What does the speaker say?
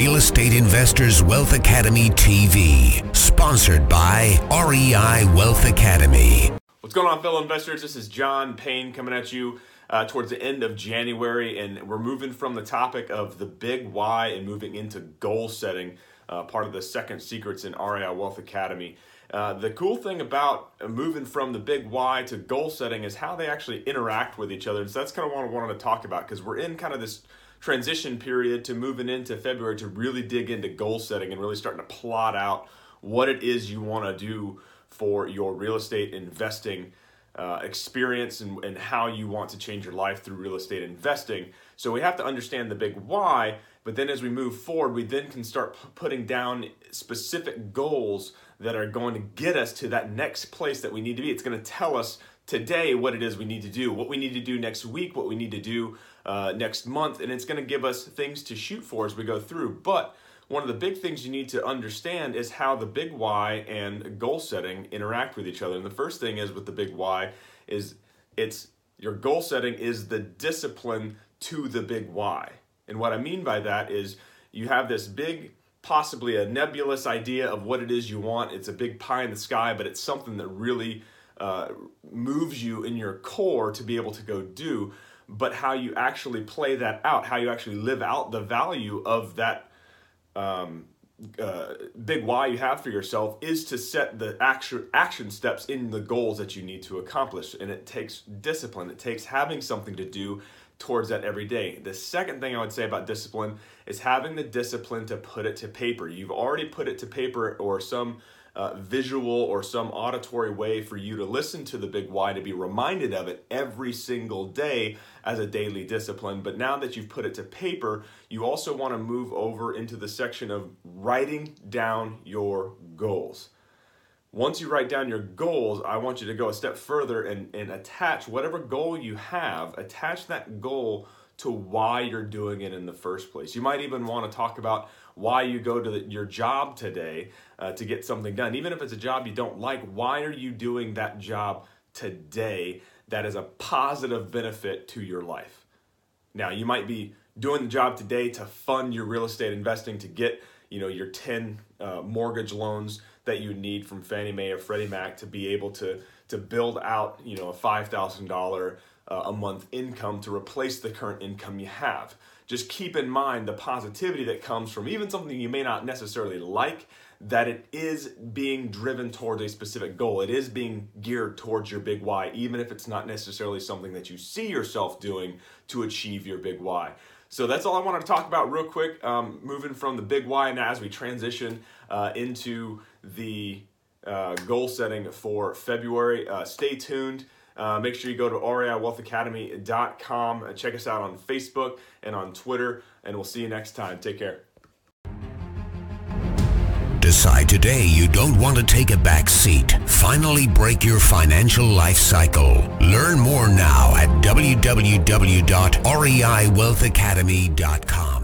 Real Estate Investors Wealth Academy TV, sponsored by REI Wealth Academy. What's going on, fellow investors? This is John Payne coming at you towards the end of January, and we're moving from the topic of the big why and moving into goal setting, part of the second secrets in REI Wealth Academy. The cool thing about moving from the big why to goal setting is how they actually interact with each other. And so that's kind of what I wanted to talk about, because we're in kind of this transition period to moving into February to really dig into goal setting and really starting to plot out what it is you want to do for your real estate investing experience and how you want to change your life through real estate investing. So we have to understand the big why, but then as we move forward, we then can start putting down specific goals that are going to get us to that next place that we need to be. It's going to tell us today what it is we need to do, what we need to do next week, what we need to do next month, and it's going to give us things to shoot for as we go through. But one of the big things you need to understand is how the big why and goal setting interact with each other. And the first thing is with the big why is it's your goal setting is the discipline to the big why. And what I mean by that is you have this big, possibly a nebulous idea of what it is you want. It's a big pie in the sky, but it's something that really moves you in your core to be able to go do. But how you actually play that out, how you actually live out the value of that big why you have for yourself is to set the action steps in the goals that you need to accomplish. And it takes discipline. It takes having something to do towards that every day. The second thing I would say about discipline is having the discipline to put it to paper. You've already put it to paper or some visual or some auditory way for you to listen to the big why, to be reminded of it every single day as a daily discipline. But now that you've put it to paper, you also want to move over into the section of writing down your goals. Once you write down your goals, I want you to go a step further and attach whatever goal you have, attach that goal to why you're doing it in the first place. You might even want to talk about why you go to your job today to get something done. Even if it's a job you don't like, why are you doing that job today that is a positive benefit to your life? Now, you might be doing the job today to fund your real estate investing, to get your 10 mortgage loans that you need from Fannie Mae or Freddie Mac to be able to build out a $5,000 a month income to replace the current income you have. Just keep in mind the positivity that comes from even something you may not necessarily like, that it is being driven towards a specific goal. It is being geared towards your big why, even if it's not necessarily something that you see yourself doing to achieve your big why. So that's all I wanted to talk about real quick, moving from the big why now as we transition into the goal setting for February. Stay tuned. Make sure you go to reiwealthacademy.com. Check us out on Facebook and on Twitter, and we'll see you next time. Take care. Decide today you don't want to take a back seat. Finally break your financial life cycle. Learn more now at www.reiwealthacademy.com.